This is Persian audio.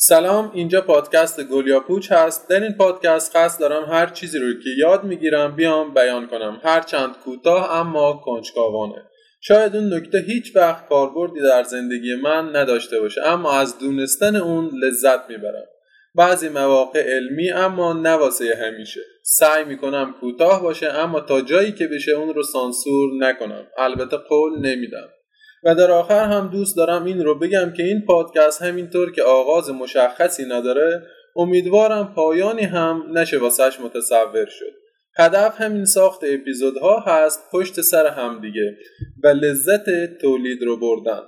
سلام، اینجا پادکست گل یا پوچ هست. در این پادکست قصد دارم هر چیزی رو که یاد میگیرم بیام بیان کنم، هر چند کوتاه اما کنجکاوانه. شاید اون نکته هیچ وقت کاربردی در زندگی من نداشته باشه، اما از دونستن اون لذت میبرم. بعضی مواقع علمی اما نه واسه همیشه. سعی میکنم کوتاه باشه اما تا جایی که بشه اون رو سانسور نکنم، البته قول نمیدم. و در آخر هم دوست دارم این رو بگم که این پادکست همینطور که آغاز مشخصی نداره، امیدوارم پایانی هم نشه واسش متصور شد. هدف همین ساخت اپیزودها هست پشت سر هم دیگه و لذت تولید رو بردن.